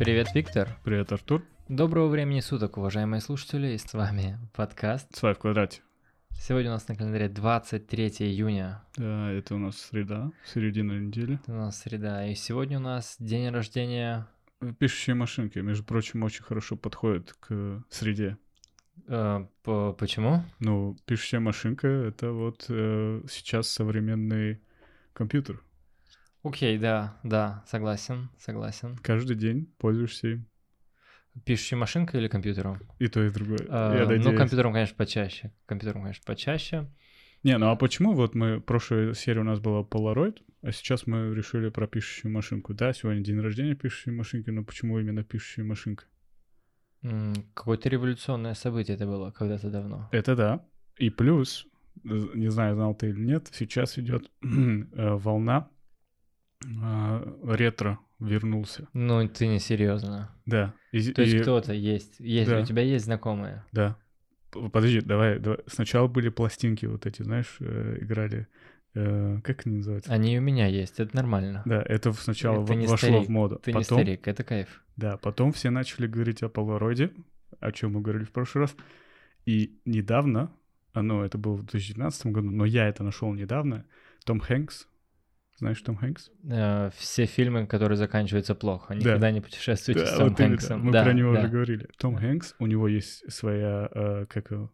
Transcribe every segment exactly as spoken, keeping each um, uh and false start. Привет, Виктор. Привет, Артур. Доброго времени суток, уважаемые слушатели, и с вами подкаст «Свай в квадрате». Сегодня у нас на календаре двадцать третье июня. Да, это у нас среда, середина недели. Это у нас среда, и сегодня у нас день рождения... Пишущие машинки, между прочим, очень хорошо подходит к среде. Э, по- почему? Ну, пишущая машинка — это вот э, сейчас современный компьютер. Окей, okay, да, да, согласен, согласен. Каждый день пользуешься им. Пишущей машинкой или компьютером? И то, и другое. А, Я ну, компьютером, конечно, почаще. Компьютером, конечно, почаще. Не, ну а почему вот мы... Прошлая серия у нас была Polaroid, а сейчас мы решили про пишущую машинку. Да, сегодня день рождения пишущей машинки, но почему именно пишущая машинка? М-м, какое-то революционное событие это было когда-то давно. Это да. И плюс, не знаю, знал ты или нет, сейчас идет волна а, ретро. Вернулся. Ну, ты не серьезно. Да. И, То и... есть кто-то есть. есть да. У тебя есть знакомые. Да. Подожди, давай, давай. Сначала были пластинки вот эти, знаешь, играли. Как они называются? Они у меня есть, это нормально. Да, это сначала это в... вошло старик. в моду. Ты потом... не старик, это кайф. Да, потом все начали говорить о Polaroid, о чем мы говорили в прошлый раз. И недавно, оно это было в две тысячи девятнадцатом году, но я это нашел недавно, Том Хэнкс. Знаешь, Том Хэнкс? Uh, все фильмы, которые заканчиваются плохо. Никогда да. не путешествуйте да, с Томом вот Хэнксом. Именно. Мы да, про него да. уже говорили. Том да. Хэнкс, у него есть своя, э, как его,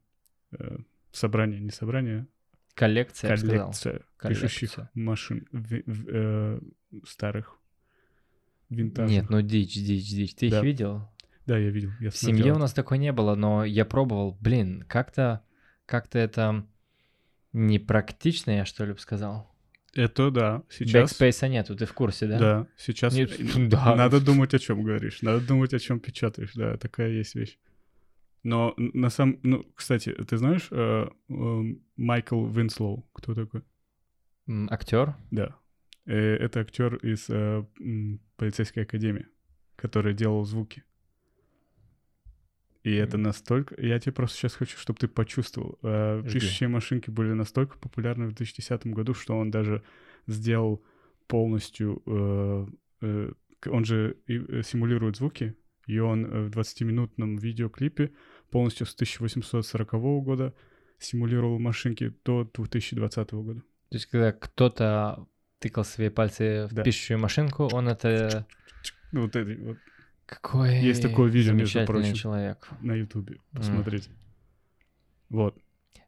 э, собрание, не собрание? Коллекция, я сказал. Коллекция пишущих машин в, в, э, старых, винтажных. Нет, ну дичь, дичь, дичь. Ты да. их видел? Да, я видел. Я в смотрел. Семье у нас такой не было, но я пробовал. Блин, как-то, как-то это непрактично, я что ли бы сказал. Это да, сейчас... Бэкспейса нету, ты в курсе, да? Да, сейчас Нет, да. надо думать, о чем говоришь, надо думать, о чем печатаешь, да, такая есть вещь. Но на самом... Ну, кстати, ты знаешь э, э, Майкл Винслоу, кто такой? Актер? Да, э, это актер из э, полицейской академии, который делал звуки. И это настолько... Я тебе просто сейчас хочу, чтобы ты почувствовал. Э, пишущие машинки были настолько популярны в две тысячи десятом году, что он даже сделал полностью... Э, э, он же симулирует звуки, и он в двадцатиминутном видеоклипе полностью с тысяча восемьсот сорокового года симулировал машинки до две тысячи двадцатого года. То есть, когда кто-то тыкал свои пальцы в да. пишущую машинку, он это... Вот это вот... Какой Есть такое видео, между прочим, человек. На Ютубе. Посмотрите. Mm. Вот.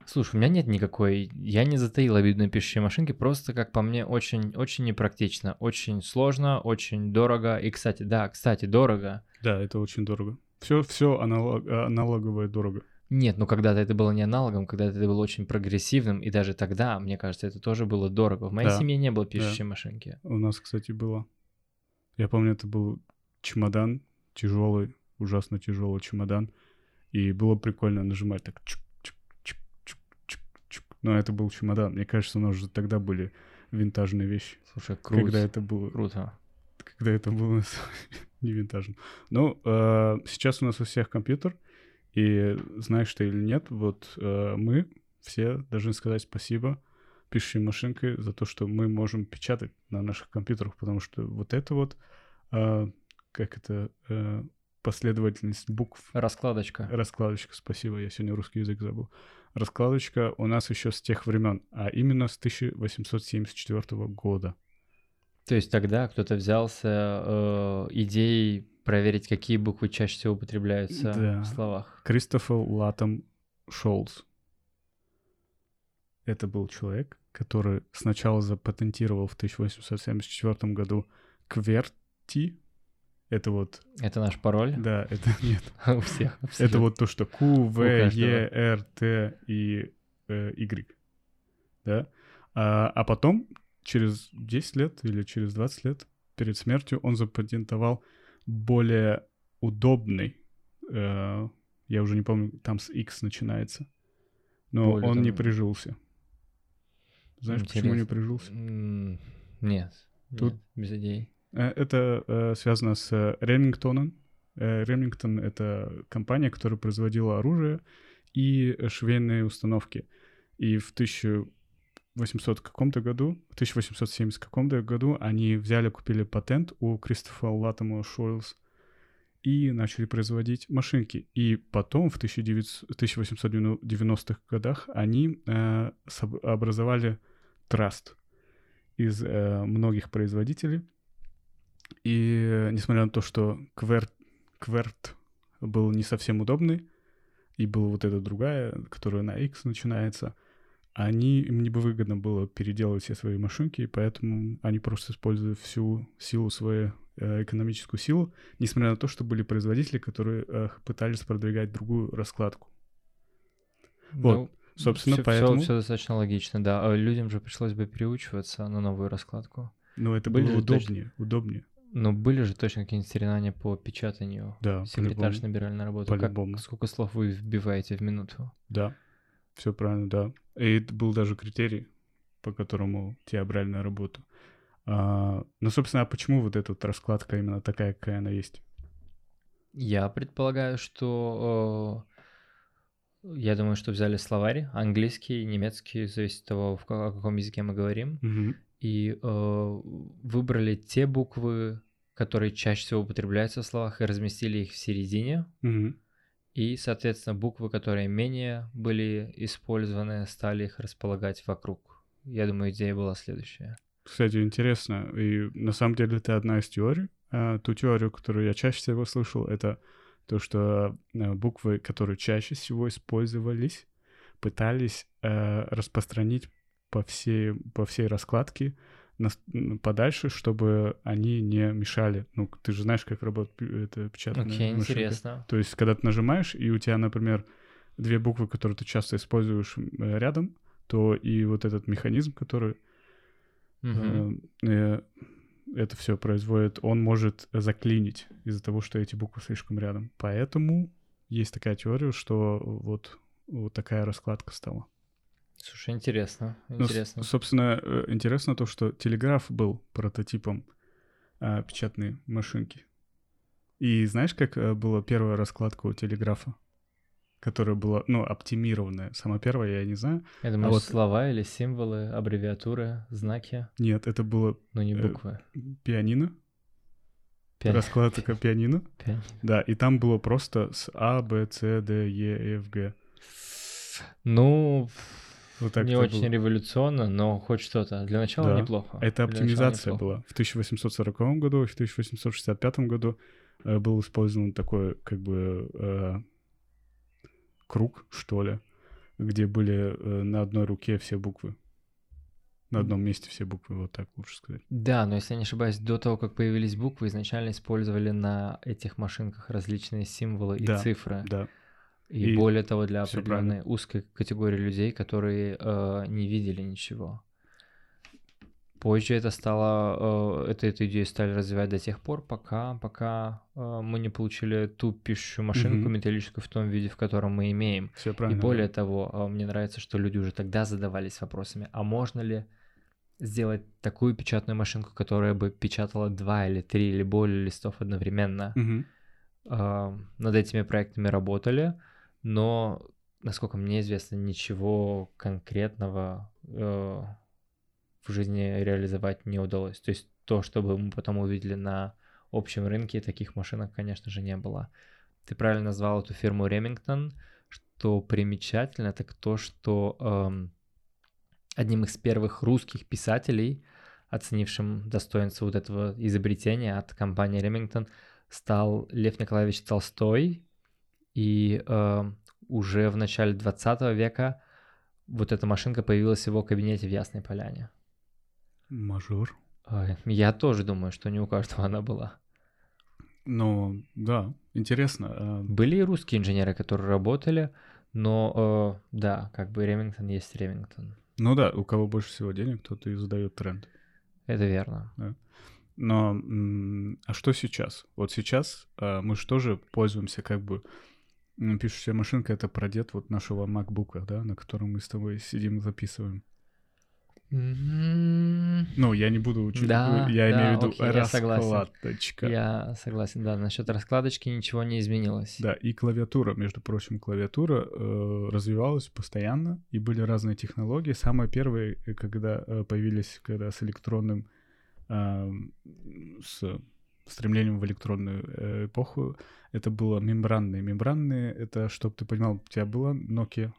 Слушай, у меня нет никакой... Я не затаил обиду на пишущие машинки, просто, как по мне, очень-очень непрактично. Очень сложно, очень дорого. И, кстати, да, кстати, дорого. Да, это очень дорого. Все, все аналог, аналоговое дорого. Нет, ну когда-то это было не аналогом, когда-то это было очень прогрессивным, и даже тогда, мне кажется, это тоже было дорого. В моей да. семье не было пишущей да. машинки. У нас, кстати, было... Я помню, это был чемодан. Тяжелый, ужасно тяжелый чемодан. И было прикольно нажимать так. Чук-чук-чук-чук-чук. Но это был чемодан. Мне кажется, у нас уже тогда были винтажные вещи. Слушай, круто. Когда это было... Круто. Когда это было не винтажно. Ну, э, сейчас у нас у всех компьютер. И знаешь ты или нет, вот э, мы все должны сказать спасибо пишущей машинке за то, что мы можем печатать на наших компьютерах. Потому что вот это вот... Э, как это, э, последовательность букв. Раскладочка. Раскладочка, спасибо, я сегодня русский язык забыл. Раскладочка у нас еще с тех времен, а именно с тысяча восемьсот семьдесят четвёртого года. То есть тогда кто-то взялся э, идеей проверить, какие буквы чаще всего употребляются да. в словах. Кристофер Латом Шоулс. Это был человек, который сначала запатентировал в тысяча восемьсот семьдесят четвёртом году QWERTY. Это вот... Это наш пароль? Да, это нет. У всех. Абсолютно. Это вот то, что Q, V, E, R, T и э, Y. Да? А, а потом, через десять лет или через двадцать лет перед смертью, он запатентовал более удобный, э, я уже не помню, там с X начинается, но более он там... не прижился. Знаешь, Интересно. почему не прижился? Нет, Тут... нет, без идей. Это э, связано с Ремингтоном. Э, Ремингтон — это компания, которая производила оружие и швейные установки. И в тысяча восьмисотом каком-то году, в тысяча восемьсот семидесятом каком-то году они взяли, купили патент у Кристофера Латома Шоулса и начали производить машинки. И потом в тысяча восемьсот девяностых годах они э, образовали траст из э, многих производителей. И несмотря на то, что QWERTY, QWERTY был не совсем удобный, и была вот эта другая, которая на X начинается, они, им невыгодно было переделывать все свои машинки, и поэтому они просто использовали всю силу, свою э, экономическую силу, несмотря на то, что были производители, которые э, пытались продвигать другую раскладку. Вот, ну, собственно, все, поэтому... Все достаточно логично, да. Людям же пришлось бы переучиваться на новую раскладку. Но это были было удобнее, точно... удобнее. Но были же точно какие-нибудь соревнования по печатанию. Да, секретарш набирали на работу. По-любому. Как, сколько слов вы вбиваете в минуту? Да, все правильно, да. И это был даже критерий, по которому тебя брали на работу. А, ну, собственно, а почему вот эта вот раскладка именно такая, какая она есть? Я предполагаю, что... Я думаю, что взяли словарь. Английский, немецкий, зависит от того, в каком, о каком языке мы говорим. Угу. И э, выбрали те буквы, которые чаще всего употребляются в словах, и разместили их в середине. Mm-hmm. И, соответственно, буквы, которые менее были использованы, стали их располагать вокруг. Я думаю, идея была следующая. Кстати, интересно. И на самом деле это одна из теорий. А, ту теорию, которую я чаще всего слышал, это то, что буквы, которые чаще всего использовались, пытались а, распространить по всей, по всей раскладке на, подальше, чтобы они не мешали. Ну, ты же знаешь, как работает это печатная машинка. Окей, интересно. То есть, когда ты нажимаешь, и у тебя, например, две буквы, которые ты часто используешь рядом, то и вот этот механизм, который угу. э, э, это все производит, он может заклинить из-за того, что эти буквы слишком рядом. Поэтому есть такая теория, что вот, вот такая раскладка стала. Слушай, интересно, интересно. Ну, собственно, интересно то, что телеграф был прототипом а, печатной машинки. И знаешь, как была первая раскладка у телеграфа, которая была, ну, оптимированная? Сама первая, я не знаю. Я думаю, а вот... слова или символы, аббревиатуры, знаки? Нет, это было... Ну, не буквы. Э, пианино. Пиани... Раскладка пианино. Пианино. Да, и там было просто с А, Б, С, Д, Е, Ф, Г. Ну... Вот так не очень было. Революционно, но хоть что-то. Для начала да. неплохо. Это оптимизация неплохо. Была. В тысяча восемьсот сороковом году и в тысяча восемьсот шестьдесят пятом году э, был использован такой как бы э, круг, что ли, где были э, на одной руке все буквы. На одном месте все буквы, вот так лучше сказать. Да, но если я не ошибаюсь, до того, как появились буквы, изначально использовали на этих машинках различные символы да, и цифры. Да. И, и более того, для определенной узкой категории людей, которые э, не видели ничего. Позже это стало, э, это, эту идею стали развивать до тех пор, пока, пока э, мы не получили ту пишущую машинку mm-hmm. металлическую в том виде, в котором мы имеем. Все правильно. И более да. того, э, мне нравится, что люди уже тогда задавались вопросами, а можно ли сделать такую печатную машинку, которая бы печатала два или три или более листов одновременно. Mm-hmm. Э, над этими проектами работали. Но, насколько мне известно, ничего конкретного э, в жизни реализовать не удалось. То есть то, что мы потом увидели на общем рынке, таких машинок, конечно же, не было. Ты правильно назвал эту фирму Ремингтон, что примечательно, так то, что э, одним из первых русских писателей, оценившим достоинство вот этого изобретения от компании Ремингтон, стал Лев Николаевич Толстой. И э, уже в начале двадцатого века вот эта машинка появилась в его кабинете в Ясной Поляне. Мажор. Э, я тоже думаю, что не у каждого она была. Ну, да, интересно. Были и русские инженеры, которые работали, но, э, да, как бы Ремингтон есть Ремингтон. Ну да, у кого больше всего денег, тот и задает тренд. Это верно. Да. Но м- а что сейчас? Вот сейчас э, мы же тоже пользуемся как бы... Пишущая машинка — это прадед вот нашего MacBook'а, да, на котором мы с тобой сидим и записываем. Mm-hmm. Ну, я не буду учить, да, я да, имею в виду окей, раскладочка. Я согласен. я согласен, да, насчет раскладочки ничего не изменилось. Да, и клавиатура, между прочим, клавиатура э, развивалась постоянно, и были разные технологии. Самые первые, когда э, появились, когда с электронным, э, с... стремлением в электронную эпоху. Это было мембранные. Мембранные — это, чтобы ты понимал, у тебя была Nokia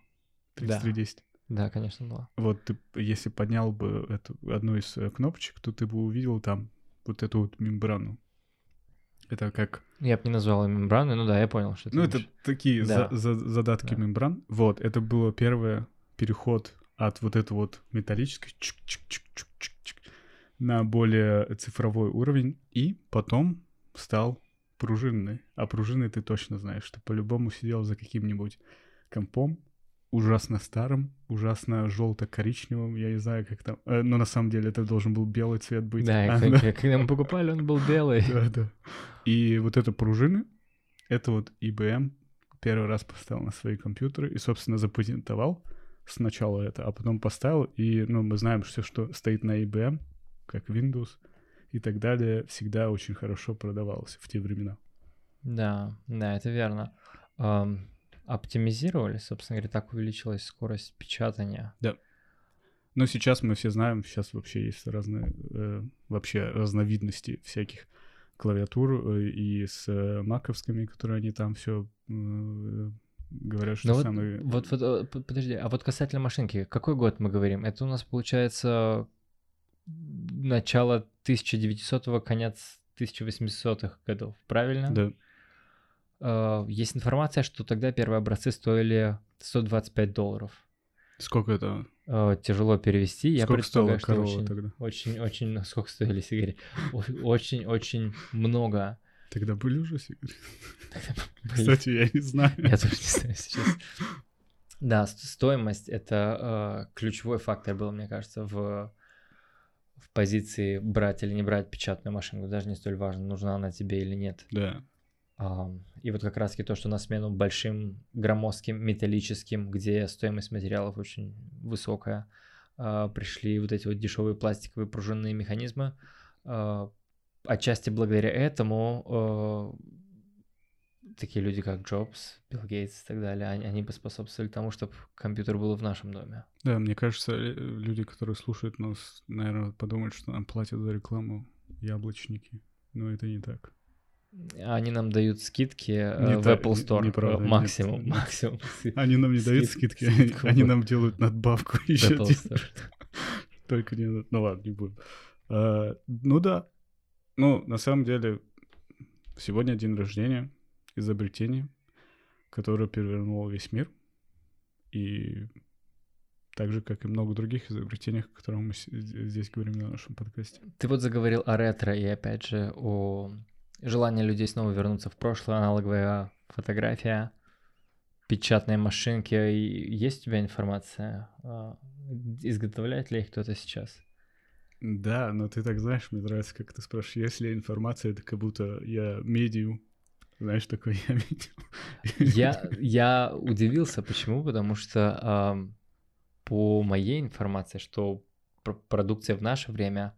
тридцать три десять? Да, да, конечно, была. Вот ты, если поднял бы эту, одну из кнопочек, то ты бы увидел там вот эту вот мембрану. Это как... Я бы не назвал ее мембраной, ну да, я понял, что это... Ну, это такие да. за, за, задатки да. мембран. Вот, это было первое переход от вот этого вот металлической на более цифровой уровень, и потом стал пружинный. А пружинный ты точно знаешь, ты по-любому сидел за каким-нибудь компом, ужасно старым, ужасно желто-коричневым, я не знаю, как там. Но на самом деле это должен был белый цвет быть. Да, а, да. Когда мы покупали, он был белый. Да, да. И вот это пружины, это вот ай би эм первый раз поставил на свои компьютеры и, собственно, запатентовал сначала это, а потом поставил, и, ну, мы знаем, что все, что стоит на ай би эм, как Windows и так далее, всегда очень хорошо продавалось в те времена. Да, да, это верно. Um... Оптимизировали, собственно говоря, так увеличилась скорость печатания. Да. Но сейчас мы все знаем, сейчас вообще есть разные, э, вообще разновидности всяких клавиатур э, и с э, маковскими, которые они там все э, говорят, что вот, самые... Вот, вот, подожди, а вот касательно машинки, какой год мы говорим? Это у нас, получается, начало тысяча девятисотого, конец тысяча восьмисотых годов, правильно? Да. Uh, есть информация, что тогда первые образцы стоили сто двадцать пять долларов. Сколько это? Uh, тяжело перевести. Сколько я представляю, что очень, очень, очень, сколько стоили сигареты? Очень, очень много. Тогда были уже сигареты? Кстати, я не знаю. Я тоже не знаю сейчас. Да, стоимость — это ключевой фактор был, мне кажется, в позиции брать или не брать печатную машинку. Даже не столь важно, нужна она тебе или нет. Да. Uh, и вот как раз-таки то, что на смену большим громоздким металлическим, где стоимость материалов очень высокая, uh, пришли вот эти вот дешевые пластиковые пружинные механизмы. Uh, отчасти благодаря этому uh, такие люди, как Джобс, Билл Гейтс и так далее, они, они поспособствовали тому, чтобы компьютер был в нашем доме. Да, мне кажется, люди, которые слушают нас, наверное, подумают, что нам платят за рекламу яблочники, но это не так. Они нам дают скидки не в та, Apple Store, не, правда, максимум, нет. максимум. Они нам не дают скидки, скидку, они нам делают надбавку еще. Только не, ну ладно, не будем. А, ну да, ну на самом деле сегодня день рождения изобретения, которое перевернуло весь мир, и так же, как и много других изобретений, о которых мы здесь говорим на нашем подкасте. Ты вот заговорил о ретро и опять же о... Желание людей снова вернуться в прошлое, аналоговая фотография, печатные машинки. Есть у тебя информация? Изготовляет ли их кто-то сейчас? Да, но ты так знаешь, мне нравится, как ты спрашиваешь. Есть ли информация, это как будто я медиум. Знаешь, такой я медиум. Я, я удивился, почему? Потому что э, по моей информации, что продукция в наше время...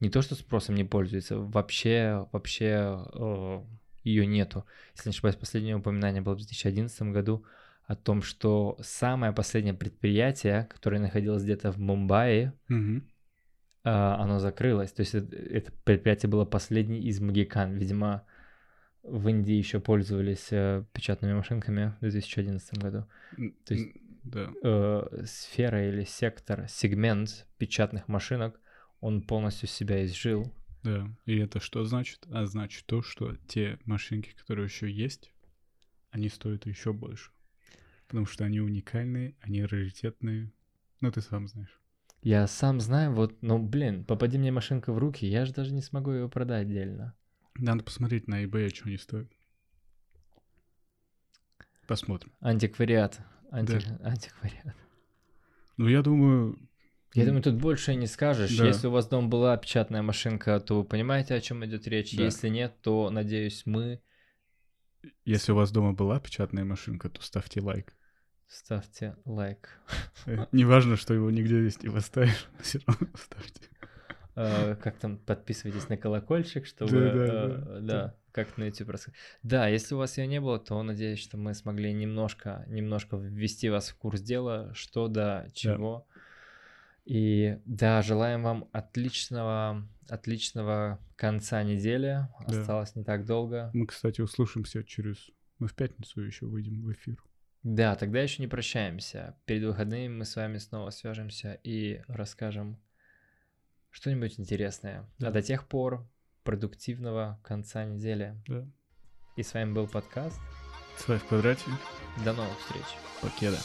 Не то, что спросом не пользуется, вообще, вообще э, ее нету. Если не ошибаюсь, последнее упоминание было в две тысячи одиннадцатом году о том, что самое последнее предприятие, которое находилось где-то в Мумбаи, mm-hmm. э, оно закрылось. То есть это, это предприятие было последнее из магикан. Видимо, в Индии еще пользовались э, печатными машинками в две тысячи одиннадцатом году. То есть mm-hmm. э, сфера или сектор, сегмент печатных машинок, он полностью себя изжил. Да, и это что значит? А значит то, что те машинки, которые еще есть, они стоят еще больше. Потому что они уникальные, они раритетные. Ну, ты сам знаешь. Я сам знаю, вот, ну, блин, попади мне машинка в руки, я же даже не смогу ее продать отдельно. Надо посмотреть на eBay, что они стоят. Посмотрим. Антиквариат. Анти... Да. Антиквариат. Ну, я думаю... Я думаю, тут больше не скажешь. Да. Если у вас дома была печатная машинка, то вы понимаете, о чем идет речь. Да. Если нет, то, надеюсь, мы... Если у вас дома была печатная машинка, то ставьте лайк. Ставьте лайк. Неважно, что его нигде здесь не поставишь, все равно ставьте. Как там, подписывайтесь на колокольчик, чтобы... Да, как на YouTube рассказать. Да, если у вас ее не было, то, надеюсь, что мы смогли немножко, немножко ввести вас в курс дела, что да, чего... И да, желаем вам отличного отличного конца недели. Да. Осталось не так долго. Мы, кстати, услышимся через... Мы в пятницу еще выйдем в эфир. Да, тогда еще не прощаемся. Перед выходными мы с вами снова свяжемся и расскажем что-нибудь интересное. Да. А до тех пор продуктивного конца недели. Да. И с вами был подкаст «Свай в квадрате». До новых встреч. Покеда.